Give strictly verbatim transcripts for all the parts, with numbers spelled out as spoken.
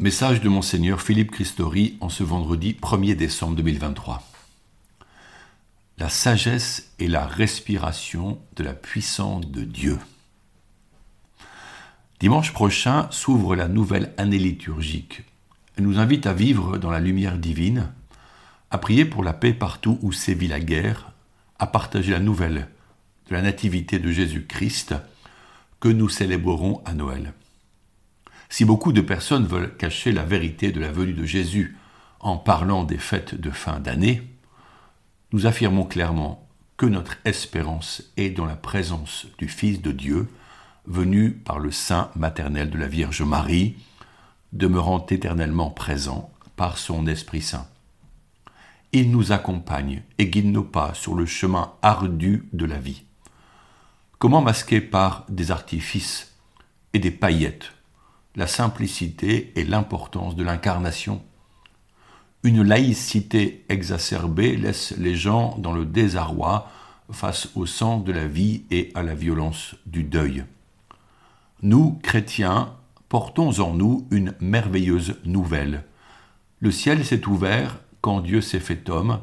Message de Monseigneur Philippe Christory en ce vendredi premier décembre deux mille vingt-trois. La sagesse est la respiration de la puissance de Dieu. Dimanche prochain s'ouvre la nouvelle année liturgique. Elle nous invite à vivre dans la lumière divine, à prier pour la paix partout où sévit la guerre, à partager la nouvelle de la nativité de Jésus-Christ que nous célébrerons à Noël. Si beaucoup de personnes veulent cacher la vérité de la venue de Jésus en parlant des fêtes de fin d'année, nous affirmons clairement que notre espérance est dans la présence du Fils de Dieu, venu par le sein maternel de la Vierge Marie, demeurant éternellement présent par son Esprit Saint. Il nous accompagne et guide nos pas sur le chemin ardu de la vie. Comment masquer par des artifices et des paillettes la simplicité et l'importance de l'incarnation? Une laïcité exacerbée laisse les gens dans le désarroi face au sens de la vie et à la violence du deuil. Nous, chrétiens, portons en nous une merveilleuse nouvelle. Le ciel s'est ouvert quand Dieu s'est fait homme,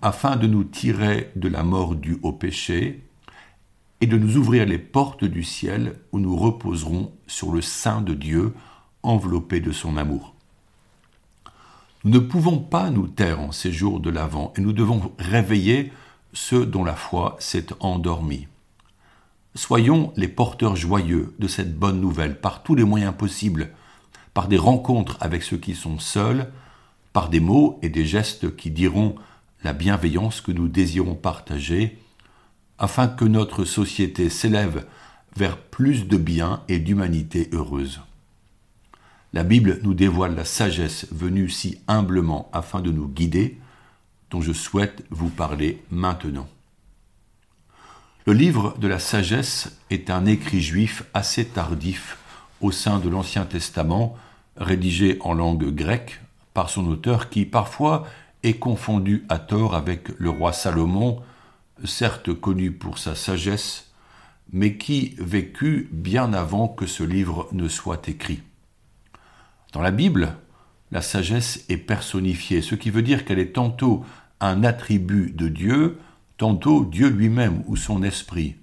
afin de nous tirer de la mort due au péché et de nous ouvrir les portes du ciel où nous reposerons sur le sein de Dieu, enveloppé de son amour. Nous ne pouvons pas nous taire en ces jours de l'Avent et nous devons réveiller ceux dont la foi s'est endormie. Soyons les porteurs joyeux de cette bonne nouvelle par tous les moyens possibles, par des rencontres avec ceux qui sont seuls, par des mots et des gestes qui diront la bienveillance que nous désirons partager, afin que notre société s'élève vers plus de bien et d'humanité heureuse. La Bible nous dévoile la sagesse venue si humblement afin de nous guider, dont je souhaite vous parler maintenant. Le livre de la sagesse est un écrit juif assez tardif au sein de l'Ancien Testament, rédigé en langue grecque par son auteur qui parfois est confondu à tort avec le roi Salomon, certes connu pour sa sagesse, mais qui vécut bien avant que ce livre ne soit écrit. Dans la Bible, la sagesse est personnifiée, ce qui veut dire qu'elle est tantôt un attribut de Dieu, tantôt Dieu lui-même ou son esprit,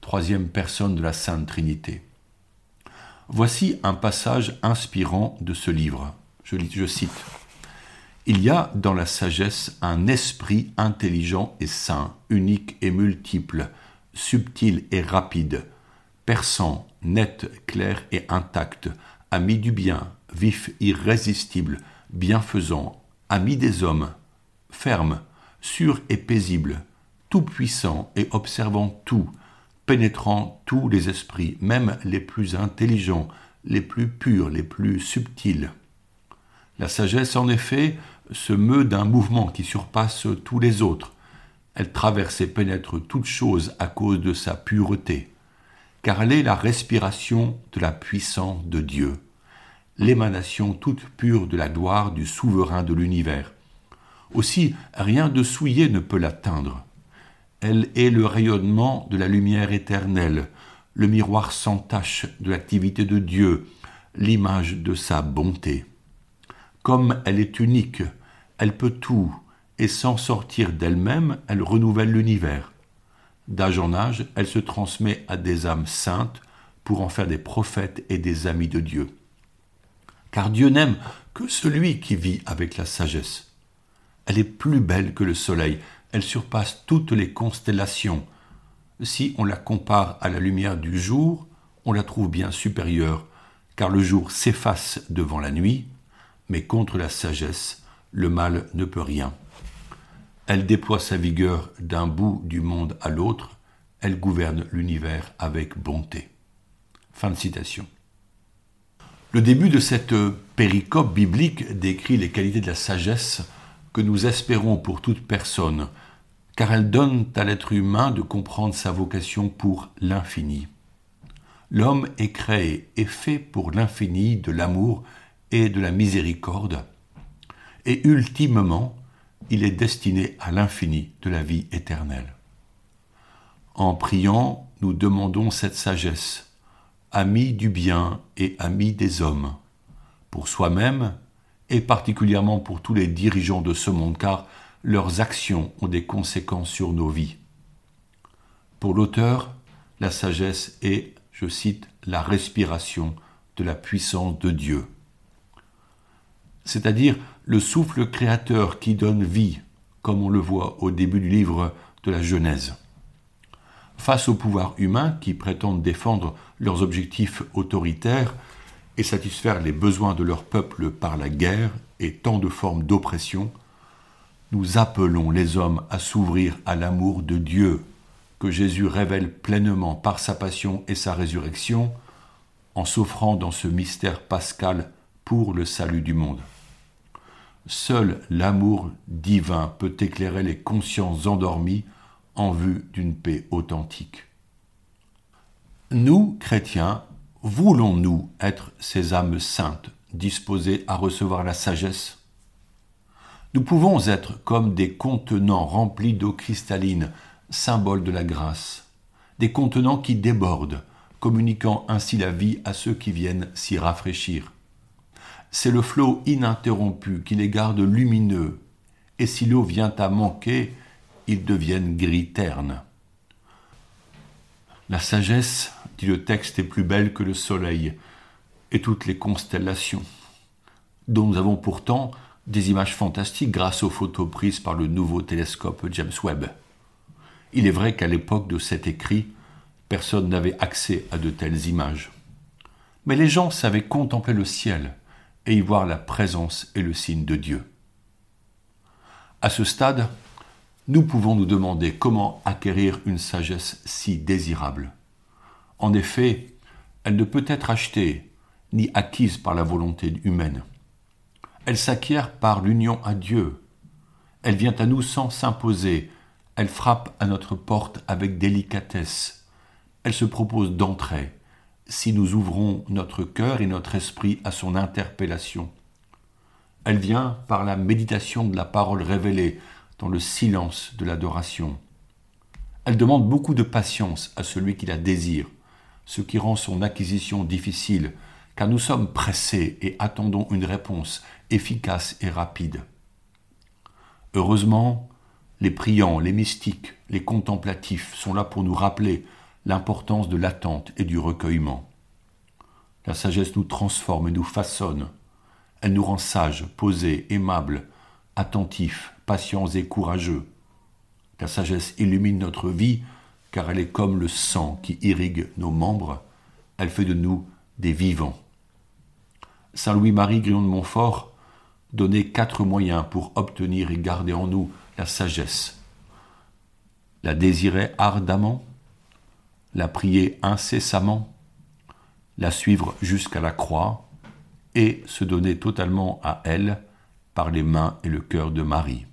troisième personne de la Sainte Trinité. Voici un passage inspirant de ce livre. Je, je cite. « Il y a dans la sagesse un esprit intelligent et saint, unique et multiple, subtil et rapide, perçant, net, clair et intact, ami du bien, vif, irrésistible, bienfaisant, ami des hommes, ferme, sûr et paisible, tout-puissant et observant tout, pénétrant tous les esprits, même les plus intelligents, les plus purs, les plus subtils. » La sagesse, en effet, se meut d'un mouvement qui surpasse tous les autres. Elle traverse et pénètre toute chose à cause de sa pureté, car elle est la respiration de la puissance de Dieu, l'émanation toute pure de la gloire du souverain de l'univers. Aussi, rien de souillé ne peut l'atteindre. Elle est le rayonnement de la lumière éternelle, le miroir sans tache de l'activité de Dieu, l'image de sa bonté. Comme elle est unique, elle peut tout, et sans sortir d'elle-même, elle renouvelle l'univers. D'âge en âge, elle se transmet à des âmes saintes pour en faire des prophètes et des amis de Dieu. Car Dieu n'aime que celui qui vit avec la sagesse. Elle est plus belle que le soleil, elle surpasse toutes les constellations. Si on la compare à la lumière du jour, on la trouve bien supérieure, car le jour s'efface devant la nuit, mais contre la sagesse, le mal ne peut rien. Elle déploie sa vigueur d'un bout du monde à l'autre, elle gouverne l'univers avec bonté. Fin de citation. Le début de cette péricope biblique décrit les qualités de la sagesse que nous espérons pour toute personne, car elle donne à l'être humain de comprendre sa vocation pour l'infini. L'homme est créé et fait pour l'infini de l'amour et de la miséricorde, et ultimement, il est destiné à l'infini de la vie éternelle. En priant, nous demandons cette sagesse, ami du bien et ami des hommes, pour soi-même et particulièrement pour tous les dirigeants de ce monde, car leurs actions ont des conséquences sur nos vies. Pour l'auteur, la sagesse est, je cite, la respiration de la puissance de Dieu. C'est-à-dire le souffle créateur qui donne vie, comme on le voit au début du livre de la Genèse. Face aux pouvoirs humains qui prétendent défendre leurs objectifs autoritaires et satisfaire les besoins de leur peuple par la guerre et tant de formes d'oppression, nous appelons les hommes à s'ouvrir à l'amour de Dieu, que Jésus révèle pleinement par sa passion et sa résurrection, en s'offrant dans ce mystère pascal pour le salut du monde. Seul l'amour divin peut éclairer les consciences endormies en vue d'une paix authentique. Nous, chrétiens, voulons-nous être ces âmes saintes disposées à recevoir la sagesse ? Nous pouvons être comme des contenants remplis d'eau cristalline, symbole de la grâce, des contenants qui débordent, communiquant ainsi la vie à ceux qui viennent s'y rafraîchir. C'est le flot ininterrompu qui les garde lumineux, et si l'eau vient à manquer, ils deviennent gris terne. La sagesse, dit le texte, est plus belle que le soleil et toutes les constellations, dont nous avons pourtant des images fantastiques grâce aux photos prises par le nouveau télescope James Webb. Il est vrai qu'à l'époque de cet écrit, personne n'avait accès à de telles images. Mais les gens savaient contempler le ciel et y voir la présence et le signe de Dieu. À ce stade, nous pouvons nous demander comment acquérir une sagesse si désirable. En effet, elle ne peut être achetée ni acquise par la volonté humaine. Elle s'acquiert par l'union à Dieu. Elle vient à nous sans s'imposer. Elle frappe à notre porte avec délicatesse. Elle se propose d'entrer si nous ouvrons notre cœur et notre esprit à son interpellation. Elle vient par la méditation de la parole révélée dans le silence de l'adoration. Elle demande beaucoup de patience à celui qui la désire, ce qui rend son acquisition difficile, car nous sommes pressés et attendons une réponse efficace et rapide. Heureusement, les priants, les mystiques, les contemplatifs sont là pour nous rappeler l'importance de l'attente et du recueillement. La sagesse nous transforme et nous façonne. Elle nous rend sages, posés, aimables, attentifs, patients et courageux. La sagesse illumine notre vie car elle est comme le sang qui irrigue nos membres. Elle fait de nous des vivants. Saint Louis-Marie Grignion de Montfort donnait quatre moyens pour obtenir et garder en nous la sagesse. La désirer ardemment, la prier incessamment, la suivre jusqu'à la croix et se donner totalement à elle par les mains et le cœur de Marie.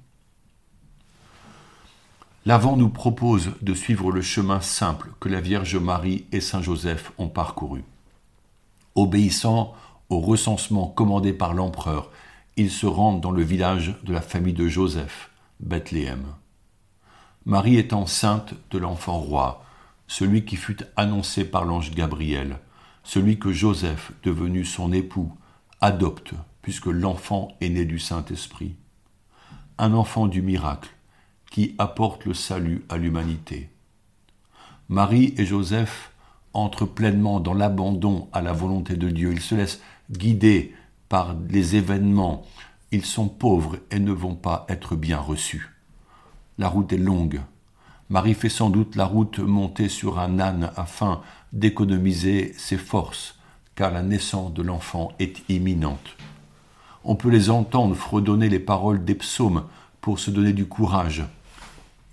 L'Avent nous propose de suivre le chemin simple que la Vierge Marie et Saint Joseph ont parcouru. Obéissant au recensement commandé par l'empereur, ils se rendent dans le village de la famille de Joseph, Bethléem. Marie est enceinte de l'enfant roi, celui qui fut annoncé par l'ange Gabriel, celui que Joseph, devenu son époux, adopte, puisque l'enfant est né du Saint-Esprit. Un enfant du miracle, qui apporte le salut à l'humanité. Marie et Joseph entrent pleinement dans l'abandon à la volonté de Dieu. Ils se laissent guider par les événements. Ils sont pauvres et ne vont pas être bien reçus. La route est longue. Marie fait sans doute la route montée sur un âne afin d'économiser ses forces, car la naissance de l'enfant est imminente. On peut les entendre fredonner les paroles des psaumes pour se donner du courage.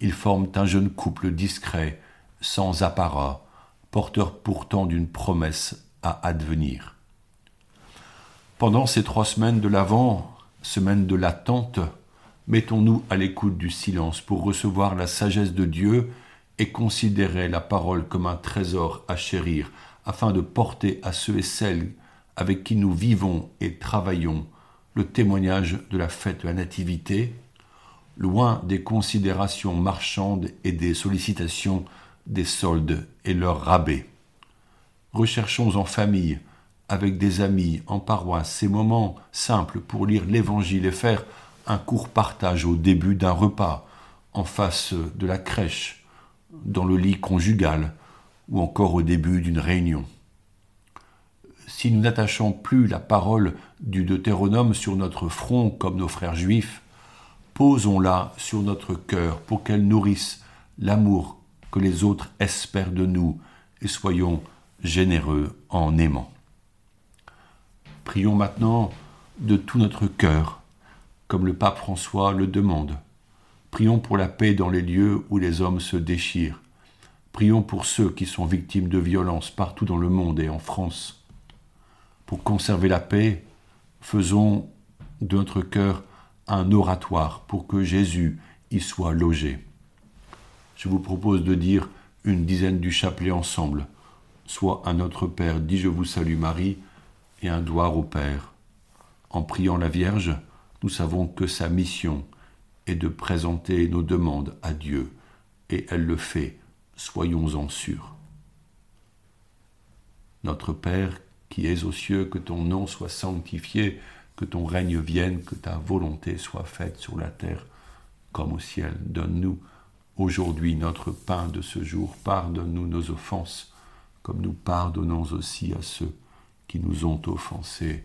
Ils forment un jeune couple discret, sans apparat, porteur pourtant d'une promesse à advenir. Pendant ces trois semaines de l'Avent, semaine de l'attente, mettons-nous à l'écoute du silence pour recevoir la sagesse de Dieu et considérer la parole comme un trésor à chérir afin de porter à ceux et celles avec qui nous vivons et travaillons le témoignage de la fête de la Nativité, loin des considérations marchandes et des sollicitations des soldes et leurs rabais. Recherchons en famille, avec des amis, en paroisse, ces moments simples pour lire l'Évangile et faire un court partage au début d'un repas, en face de la crèche, dans le lit conjugal ou encore au début d'une réunion. Si nous n'attachons plus la parole du Deutéronome sur notre front comme nos frères juifs, posons-la sur notre cœur pour qu'elle nourrisse l'amour que les autres espèrent de nous et soyons généreux en aimant. Prions maintenant de tout notre cœur, comme le pape François le demande. Prions pour la paix dans les lieux où les hommes se déchirent. Prions pour ceux qui sont victimes de violences partout dans le monde et en France. Pour conserver la paix, faisons de notre cœur un oratoire pour que Jésus y soit logé. Je vous propose de dire une dizaine du chapelet ensemble, soit un Notre Père dit Je vous salue Marie et un Gloire au Père. En priant la Vierge, nous savons que sa mission est de présenter nos demandes à Dieu, et elle le fait, soyons-en sûrs. Notre Père qui es aux cieux, que ton nom soit sanctifié, que ton règne vienne, que ta volonté soit faite sur la terre comme au ciel. Donne-nous aujourd'hui notre pain de ce jour. Pardonne-nous nos offenses, comme nous pardonnons aussi à ceux qui nous ont offensés.